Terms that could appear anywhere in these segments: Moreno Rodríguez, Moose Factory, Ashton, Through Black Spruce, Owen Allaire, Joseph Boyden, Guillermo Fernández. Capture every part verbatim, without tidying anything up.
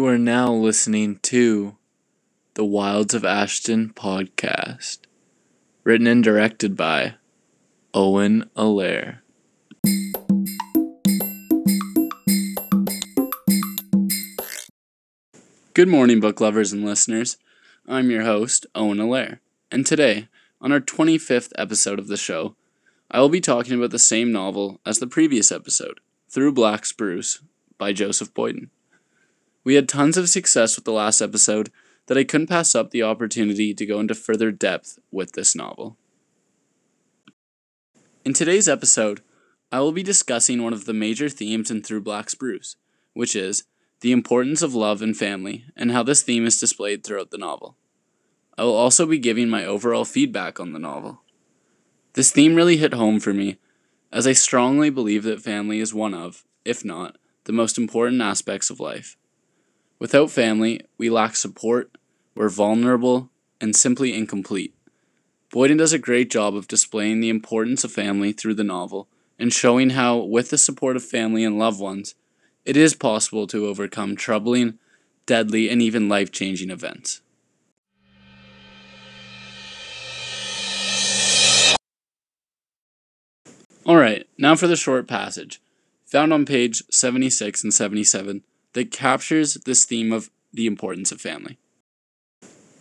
You are now listening to the Wilds of Ashton podcast, written and directed by Owen Allaire. Good morning, book lovers and listeners. I'm your host, Owen Allaire, and today, on our twenty-fifth episode of the show, I will be talking about the same novel as the previous episode, Through Black Spruce by Joseph Boyden. We had tons of success with the last episode that I couldn't pass up the opportunity to go into further depth with this novel. In today's episode, I will be discussing one of the major themes in Through Black Spruce, which is the importance of love and family and how this theme is displayed throughout the novel. I will also be giving my overall feedback on the novel. This theme really hit home for me, as I strongly believe that family is one of, if not, the most important aspects of life. Without family, we lack support, we're vulnerable, and simply incomplete. Boyden does a great job of displaying the importance of family through the novel and showing how, with the support of family and loved ones, it is possible to overcome troubling, deadly, and even life-changing events. Alright, now for the short passage, found on page seventy-six and seventy-seven, that captures this theme of the importance of family.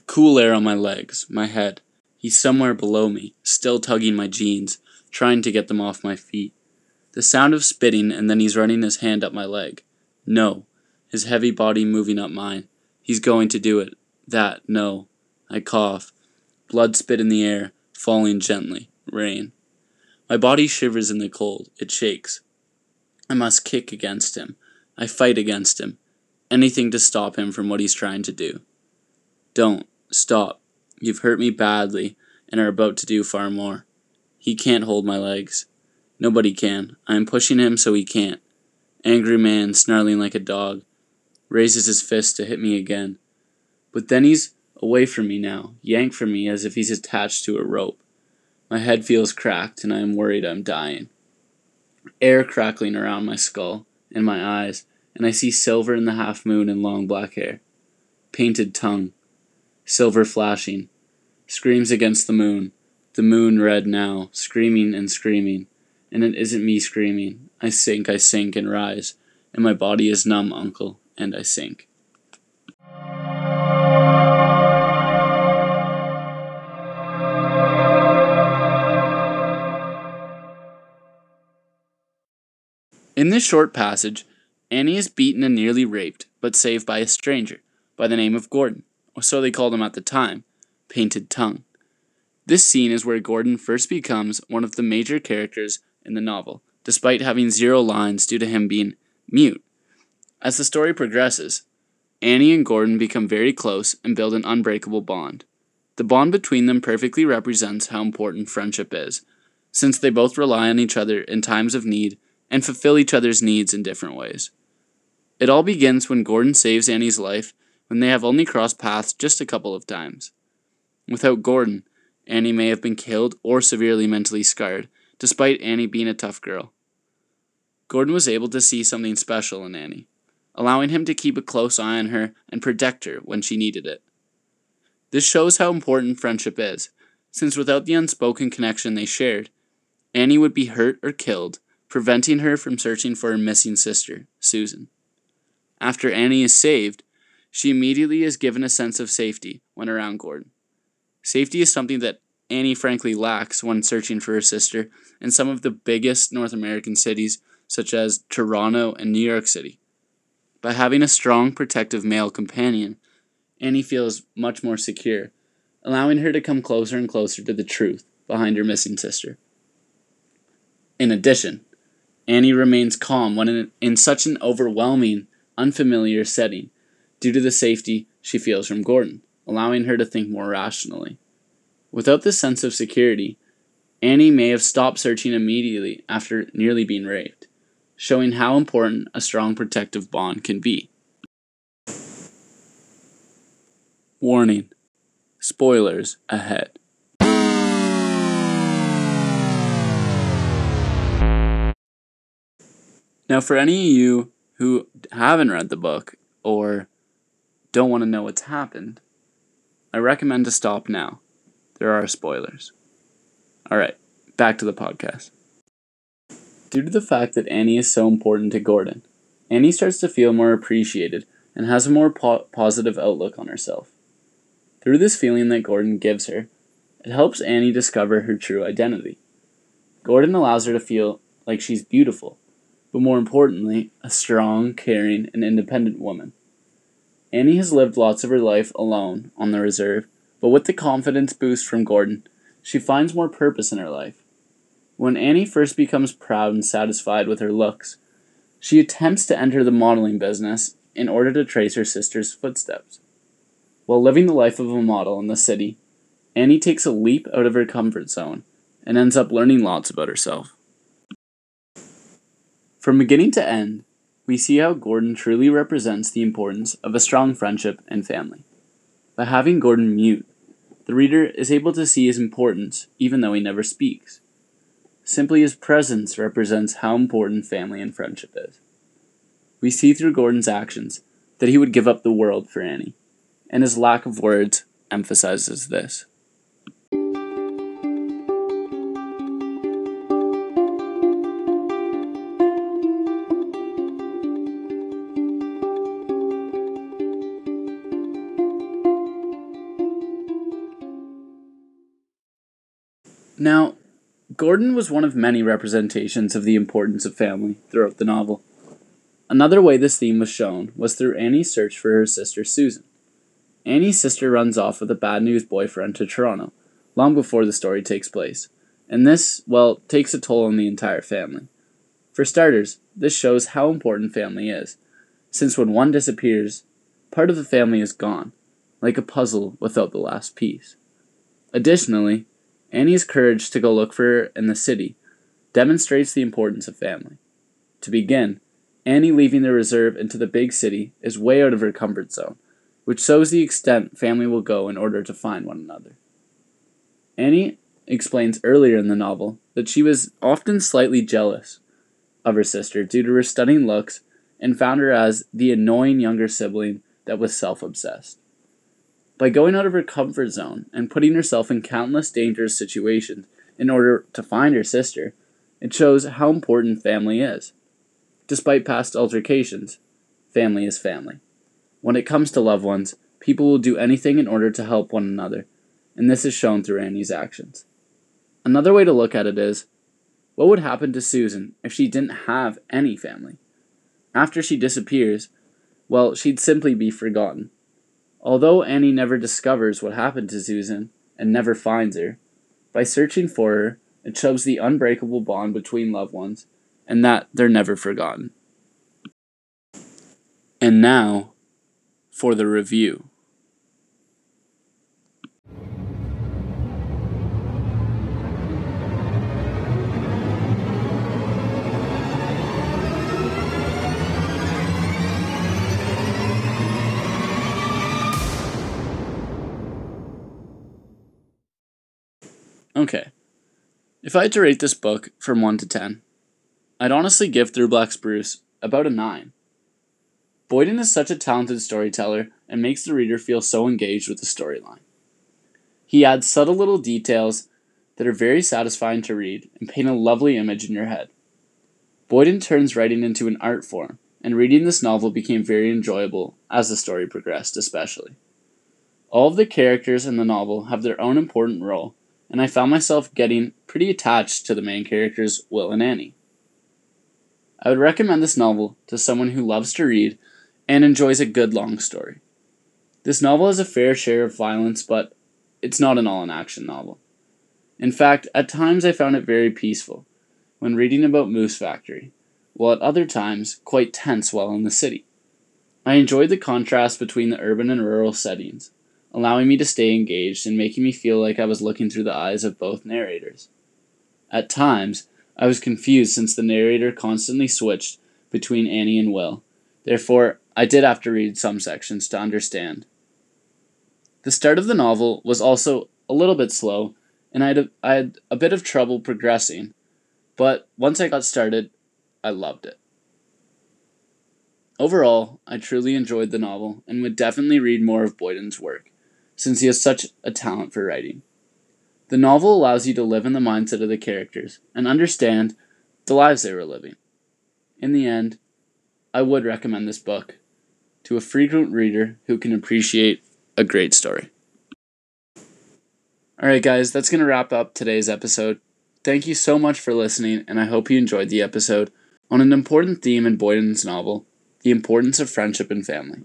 Cool air on my legs, my head. He's somewhere below me, still tugging my jeans, trying to get them off my feet. The sound of spitting, and then he's running his hand up my leg. No, his heavy body moving up mine. He's going to do it. That, no. I cough. Blood spit in the air, falling gently. Rain. My body shivers in the cold. It shakes. I must kick against him. I fight against him. Anything to stop him from what he's trying to do. Don't. Stop. You've hurt me badly and are about to do far more. He can't hold my legs. Nobody can. I am pushing him so he can't. Angry man, snarling like a dog, raises his fist to hit me again. But then he's away from me now, yanked from me as if he's attached to a rope. My head feels cracked and I am worried I'm dying. Air crackling around my skull and my eyes, and I see silver in the half moon and long black hair. Painted tongue. Silver flashing. Screams against the moon. The moon red now, screaming and screaming. And it isn't me screaming. I sink, I sink and rise. And my body is numb, uncle, and I sink. In this short passage, Annie is beaten and nearly raped, but saved by a stranger, by the name of Gordon, or so they called him at the time, Painted Tongue. This scene is where Gordon first becomes one of the major characters in the novel, despite having zero lines due to him being mute. As the story progresses, Annie and Gordon become very close and build an unbreakable bond. The bond between them perfectly represents how important friendship is, since they both rely on each other in times of need and fulfill each other's needs in different ways. It all begins when Gordon saves Annie's life, when they have only crossed paths just a couple of times. Without Gordon, Annie may have been killed or severely mentally scarred, despite Annie being a tough girl. Gordon was able to see something special in Annie, allowing him to keep a close eye on her and protect her when she needed it. This shows how important friendship is, since without the unspoken connection they shared, Annie would be hurt or killed, preventing her from searching for her missing sister, Susan. After Annie is saved, she immediately is given a sense of safety when around Gordon. Safety is something that Annie frankly lacks when searching for her sister in some of the biggest North American cities, such as Toronto and New York City. By having a strong, protective male companion, Annie feels much more secure, allowing her to come closer and closer to the truth behind her missing sister. In addition, Annie remains calm when in, in such an overwhelming, unfamiliar setting due to the safety she feels from Gordon, allowing her to think more rationally. Without this sense of security, Annie may have stopped searching immediately after nearly being raped, showing how important a strong protective bond can be. Warning. Spoilers ahead. Now, for any of you who haven't read the book, or don't want to know what's happened, I recommend to stop now. There are spoilers. Alright, back to the podcast. Due to the fact that Annie is so important to Gordon, Annie starts to feel more appreciated and has a more po- positive outlook on herself. Through this feeling that Gordon gives her, it helps Annie discover her true identity. Gordon allows her to feel like she's beautiful, but more importantly, a strong, caring, and independent woman. Annie has lived lots of her life alone on the reserve, but with the confidence boost from Gordon, she finds more purpose in her life. When Annie first becomes proud and satisfied with her looks, she attempts to enter the modeling business in order to trace her sister's footsteps. While living the life of a model in the city, Annie takes a leap out of her comfort zone and ends up learning lots about herself. From beginning to end, we see how Gordon truly represents the importance of a strong friendship and family. By having Gordon mute, the reader is able to see his importance even though he never speaks. Simply his presence represents how important family and friendship is. We see through Gordon's actions that he would give up the world for Annie, and his lack of words emphasizes this. Now, Gordon was one of many representations of the importance of family throughout the novel. Another way this theme was shown was through Annie's search for her sister Susan. Annie's sister runs off with a bad news boyfriend to Toronto, long before the story takes place, and this, well, takes a toll on the entire family. For starters, this shows how important family is, since when one disappears, part of the family is gone, like a puzzle without the last piece. Additionally, Annie's courage to go look for her in the city demonstrates the importance of family. To begin, Annie leaving the reserve into the big city is way out of her comfort zone, which shows the extent family will go in order to find one another. Annie explains earlier in the novel that she was often slightly jealous of her sister due to her stunning looks and found her as the annoying younger sibling that was self-obsessed. By going out of her comfort zone and putting herself in countless dangerous situations in order to find her sister, it shows how important family is. Despite past altercations, family is family. When it comes to loved ones, people will do anything in order to help one another, and this is shown through Annie's actions. Another way to look at it is, what would happen to Susan if she didn't have any family? After she disappears, well, she'd simply be forgotten. Although Annie never discovers what happened to Susan and never finds her, by searching for her, it shows the unbreakable bond between loved ones and that they're never forgotten. And now, for the review. Okay, if I had to rate this book from one to ten, I'd honestly give Through Black Spruce about a nine. Boyden is such a talented storyteller and makes the reader feel so engaged with the storyline. He adds subtle little details that are very satisfying to read and paint a lovely image in your head. Boyden turns writing into an art form, and reading this novel became very enjoyable as the story progressed especially. All of the characters in the novel have their own important role, and I found myself getting pretty attached to the main characters, Will and Annie. I would recommend this novel to someone who loves to read and enjoys a good long story. This novel has a fair share of violence, but it's not an all-in-action novel. In fact, at times I found it very peaceful when reading about Moose Factory, while at other times quite tense while in the city. I enjoyed the contrast between the urban and rural settings, allowing me to stay engaged and making me feel like I was looking through the eyes of both narrators. At times, I was confused since the narrator constantly switched between Annie and Will. Therefore, I did have to read some sections to understand. The start of the novel was also a little bit slow, and I had a, I had a bit of trouble progressing, but once I got started, I loved it. Overall, I truly enjoyed the novel and would definitely read more of Boyden's work, since he has such a talent for writing. The novel allows you to live in the mindset of the characters and understand the lives they were living. In the end, I would recommend this book to a frequent reader who can appreciate a great story. Alright guys, that's going to wrap up today's episode. Thank you so much for listening, and I hope you enjoyed the episode on an important theme in Boyden's novel, the importance of friendship and family.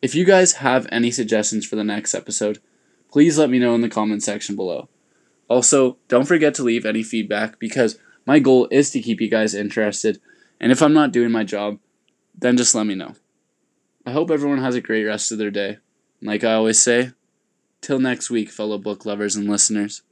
If you guys have any suggestions for the next episode, please let me know in the comment section below. Also, don't forget to leave any feedback, because my goal is to keep you guys interested, and if I'm not doing my job, then just let me know. I hope everyone has a great rest of their day. Like I always say, till next week, fellow book lovers and listeners.